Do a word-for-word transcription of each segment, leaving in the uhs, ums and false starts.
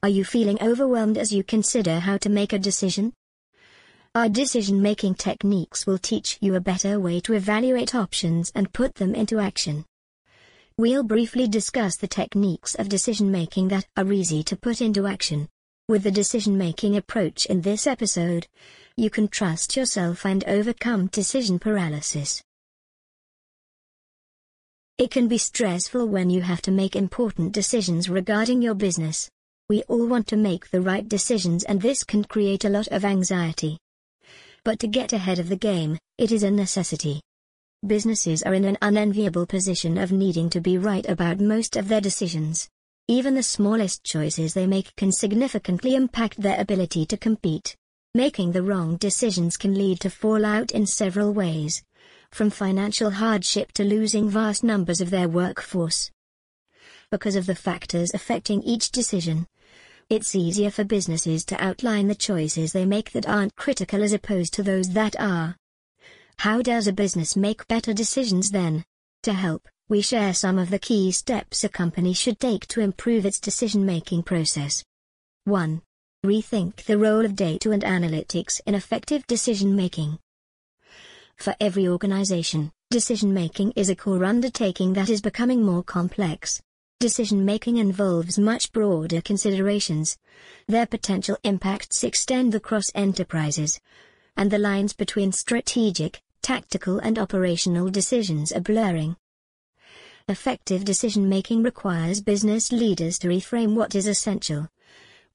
Are you feeling overwhelmed as you consider how to make a decision? Our decision-making techniques will teach you a better way to evaluate options and put them into action. We'll briefly discuss the techniques of decision-making that are easy to put into action. With the decision-making approach in this episode, you can trust yourself and overcome decision paralysis. It can be stressful when you have to make important decisions regarding your business. We all want to make the right decisions, and this can create a lot of anxiety. But to get ahead of the game, it is a necessity. Businesses are in an unenviable position of needing to be right about most of their decisions. Even the smallest choices they make can significantly impact their ability to compete. Making the wrong decisions can lead to fallout in several ways, from financial hardship to losing vast numbers of their workforce. Because of the factors affecting each decision, it's easier for businesses to outline the choices they make that aren't critical as opposed to those that are. How does a business make better decisions then? To help, we share some of the key steps a company should take to improve its decision-making process. one. Rethink the role of data and analytics in effective decision-making. For every organization, decision-making is a core undertaking that is becoming more complex. Decision-making involves much broader considerations. Their potential impacts extend across enterprises, and the lines between strategic, tactical and operational decisions are blurring. Effective decision-making requires business leaders to reframe what is essential,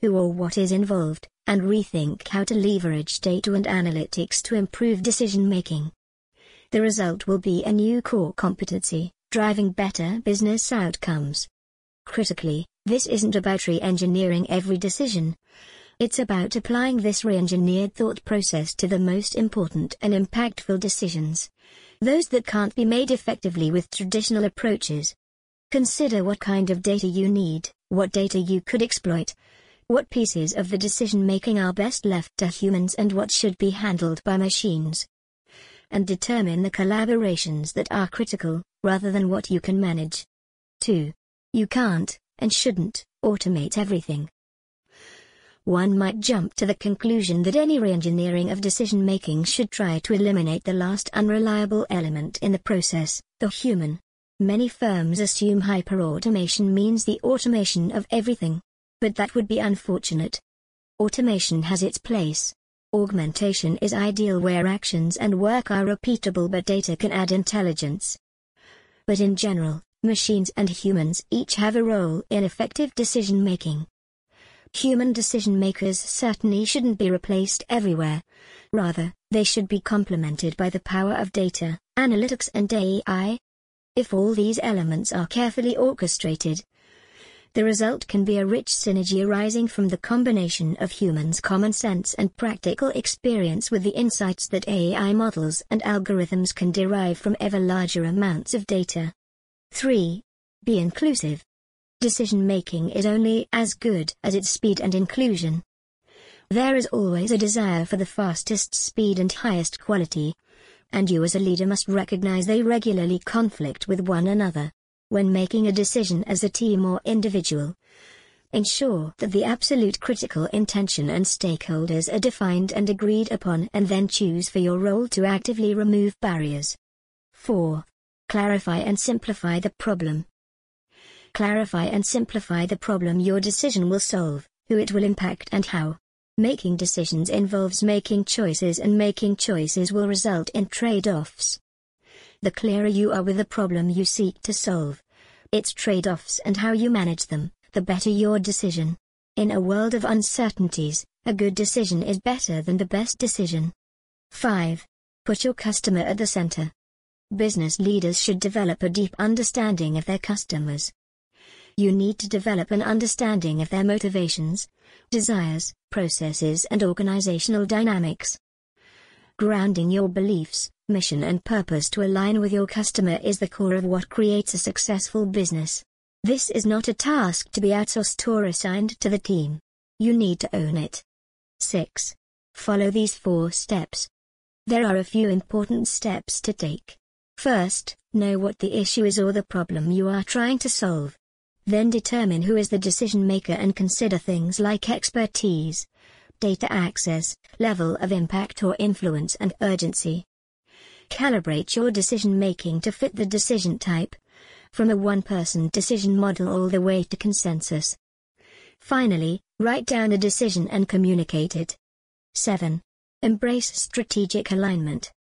who or what is involved, and rethink how to leverage data and analytics to improve decision-making. The result will be a new core competency, driving better business outcomes. Critically, this isn't about re-engineering every decision. It's about applying this re-engineered thought process to the most important and impactful decisions, those that can't be made effectively with traditional approaches. Consider what kind of data you need, what data you could exploit, what pieces of the decision-making are best left to humans and what should be handled by machines. And determine the collaborations that are critical, rather than what you can manage. two. You can't, and shouldn't, automate everything. One might jump to the conclusion that any re-engineering of decision-making should try to eliminate the last unreliable element in the process, the human. Many firms assume hyper-automation means the automation of everything. But that would be unfortunate. Automation has its place. Augmentation is ideal where actions and work are repeatable but data can add intelligence. But in general, machines and humans each have a role in effective decision-making. Human decision-makers certainly shouldn't be replaced everywhere. Rather, they should be complemented by the power of data, analytics and A I. If all these elements are carefully orchestrated, the result can be a rich synergy arising from the combination of humans' common sense and practical experience with the insights that A I models and algorithms can derive from ever larger amounts of data. three. Be inclusive. Decision-making is only as good as its speed and inclusion. There is always a desire for the fastest speed and highest quality, and you as a leader must recognize they regularly conflict with one another. When making a decision as a team or individual, ensure that the absolute critical intention and stakeholders are defined and agreed upon, and then choose for your role to actively remove barriers. four. Clarify and simplify the problem. Clarify and simplify the problem your decision will solve, who it will impact and how. Making decisions involves making choices, and making choices will result in trade-offs. The clearer you are with the problem you seek to solve, its trade-offs and how you manage them, the better your decision. In a world of uncertainties, a good decision is better than the best decision. five. Put your customer at the center. Business leaders should develop a deep understanding of their customers. You need to develop an understanding of their motivations, desires, processes and organizational dynamics. Grounding your beliefs, mission and purpose to align with your customer is the core of what creates a successful business. This is not a task to be outsourced or assigned to the team. You need to own it. six. Follow these four steps. There are a few important steps to take. First, know what the issue is or the problem you are trying to solve. Then determine who is the decision maker and consider things like expertise, data access, level of impact or influence and urgency. Calibrate your decision making to fit the decision type, from a one-person decision model all the way to consensus. Finally, write down a decision and communicate it. seven. Embrace strategic alignment.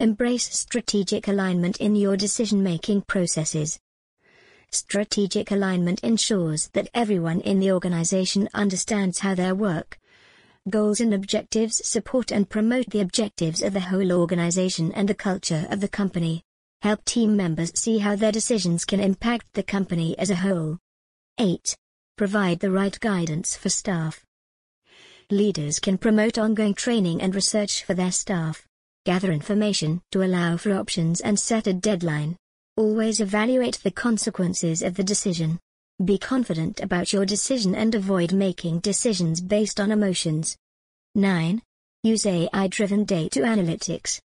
Embrace strategic alignment in your decision-making processes. Strategic alignment ensures that everyone in the organization understands how their work, goals and objectives support and promote the objectives of the whole organization and the culture of the company. Help team members see how their decisions can impact the company as a whole. eight. Provide the right guidance for staff. Leaders can promote ongoing training and research for their staff. Gather information to allow for options and set a deadline. Always evaluate the consequences of the decision. Be confident about your decision and avoid making decisions based on emotions. nine. Use A I-driven data analytics.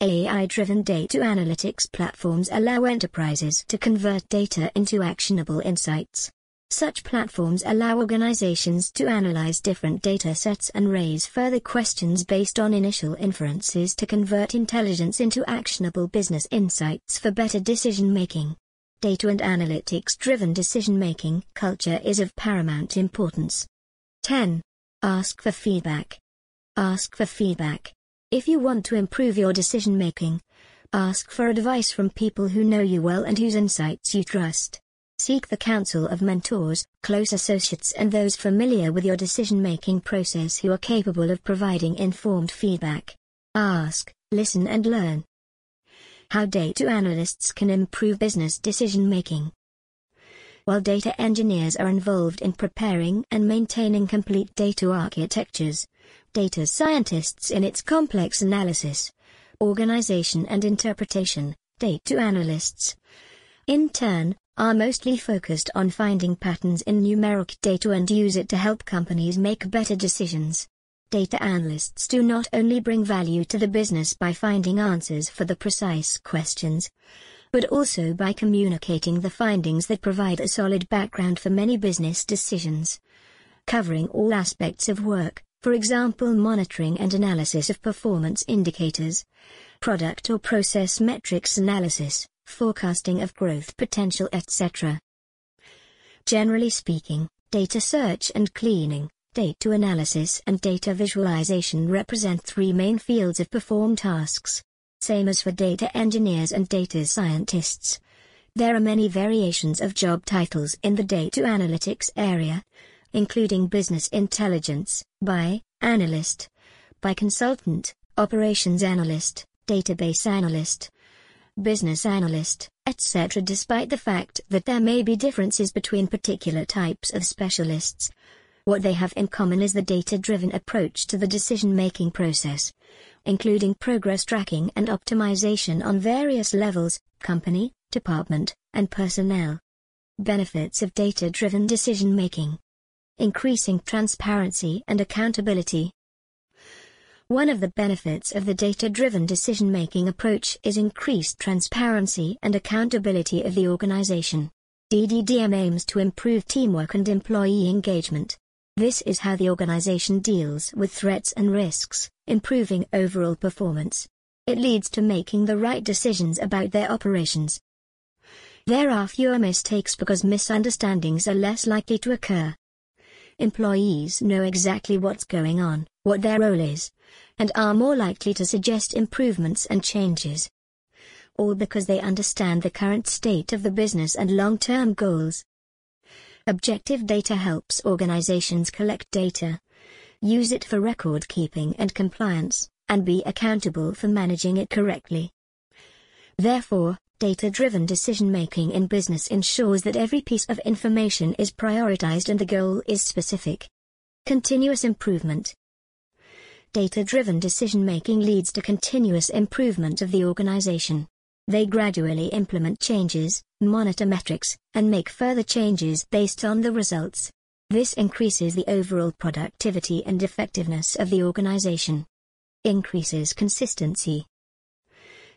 A I-driven data analytics platforms allow enterprises to convert data into actionable insights. Such platforms allow organizations to analyze different data sets and raise further questions based on initial inferences to convert intelligence into actionable business insights for better decision-making. Data and analytics-driven decision-making culture is of paramount importance. ten. Ask for feedback. Ask for feedback. If you want to improve your decision-making, ask for advice from people who know you well and whose insights you trust. Seek the counsel of mentors, close associates and those familiar with your decision-making process who are capable of providing informed feedback. Ask, listen and learn. How data analysts can improve business decision-making. While data engineers are involved in preparing and maintaining complete data architectures, data scientists in its complex analysis, organization and interpretation, data analysts, in turn, are mostly focused on finding patterns in numeric data and use it to help companies make better decisions. Data analysts do not only bring value to the business by finding answers for the precise questions, but also by communicating the findings that provide a solid background for many business decisions, covering all aspects of work, for example monitoring and analysis of performance indicators, product or process metrics analysis, forecasting of growth potential, et cetera. Generally speaking, data search and cleaning, data analysis and data visualization represent three main fields of performed tasks. Same as for data engineers and data scientists. There are many variations of job titles in the data analytics area, including business intelligence, B I, analyst, B I consultant, operations analyst, database analyst, business analyst, et cetera. Despite the fact that there may be differences between particular types of specialists, what they have in common is the data-driven approach to the decision-making process, including progress tracking and optimization on various levels, company, department, and personnel. Benefits of data-driven decision-making. Increasing transparency and accountability. One of the benefits of the data-driven decision-making approach is increased transparency and accountability of the organization. D D D M aims to improve teamwork and employee engagement. This is how the organization deals with threats and risks, improving overall performance. It leads to making the right decisions about their operations. There are fewer mistakes because misunderstandings are less likely to occur. Employees know exactly what's going on, what their role is, and are more likely to suggest improvements and changes. All because they understand the current state of the business and long-term goals. Objective data helps organizations collect data, use it for record keeping and compliance, and be accountable for managing it correctly. Therefore, data-driven decision-making in business ensures that every piece of information is prioritized and the goal is specific. Continuous improvement. Data-driven decision-making leads to continuous improvement of the organization. They gradually implement changes, monitor metrics, and make further changes based on the results. This increases the overall productivity and effectiveness of the organization. Increases consistency.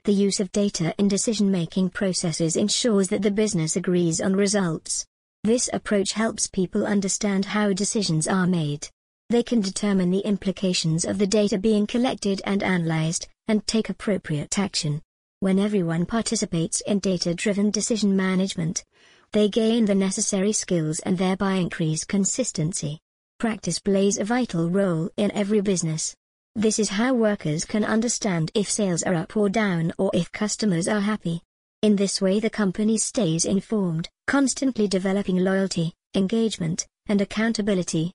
The use of data in decision-making processes ensures that the business agrees on results. This approach helps people understand how decisions are made. They can determine the implications of the data being collected and analyzed, and take appropriate action. When everyone participates in data-driven decision management, they gain the necessary skills and thereby increase consistency. Practice plays a vital role in every business. This is how workers can understand if sales are up or down or if customers are happy. In this way, the company stays informed, constantly developing loyalty, engagement, and accountability.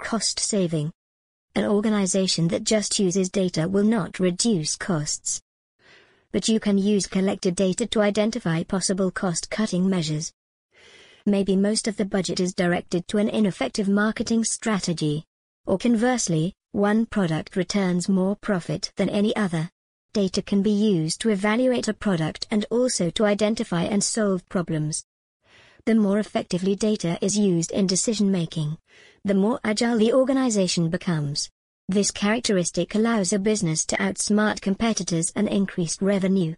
Cost saving. An organization that just uses data will not reduce costs. But you can use collected data to identify possible cost-cutting measures. Maybe most of the budget is directed to an ineffective marketing strategy. Or conversely, one product returns more profit than any other. Data can be used to evaluate a product and also to identify and solve problems. The more effectively data is used in decision-making, the more agile the organization becomes. This characteristic allows a business to outsmart competitors and increase revenue.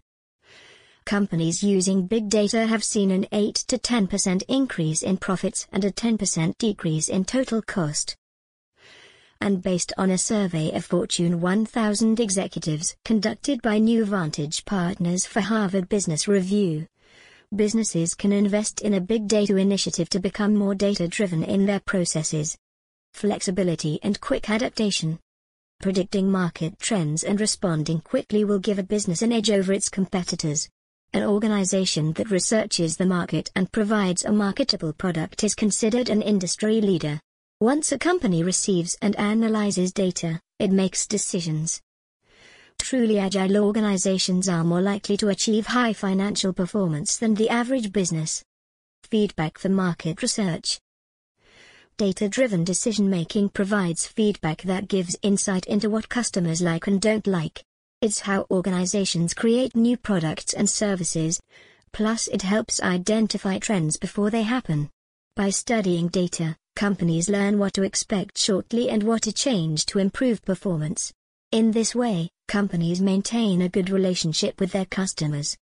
Companies using big data have seen an eight to ten percent increase in profits and a ten percent decrease in total cost. And based on a survey of Fortune one thousand executives conducted by New Vantage Partners for Harvard Business Review, businesses can invest in a big data initiative to become more data-driven in their processes. Flexibility and quick adaptation. Predicting market trends and responding quickly will give a business an edge over its competitors. An organization that researches the market and provides a marketable product is considered an industry leader. Once a company receives and analyzes data, it makes decisions. Truly agile organizations are more likely to achieve high financial performance than the average business. Feedback for market research. Data-driven decision-making provides feedback that gives insight into what customers like and don't like. It's how organizations create new products and services. Plus, it helps identify trends before they happen. By studying data, companies learn what to expect shortly and what to change to improve performance. In this way, companies maintain a good relationship with their customers.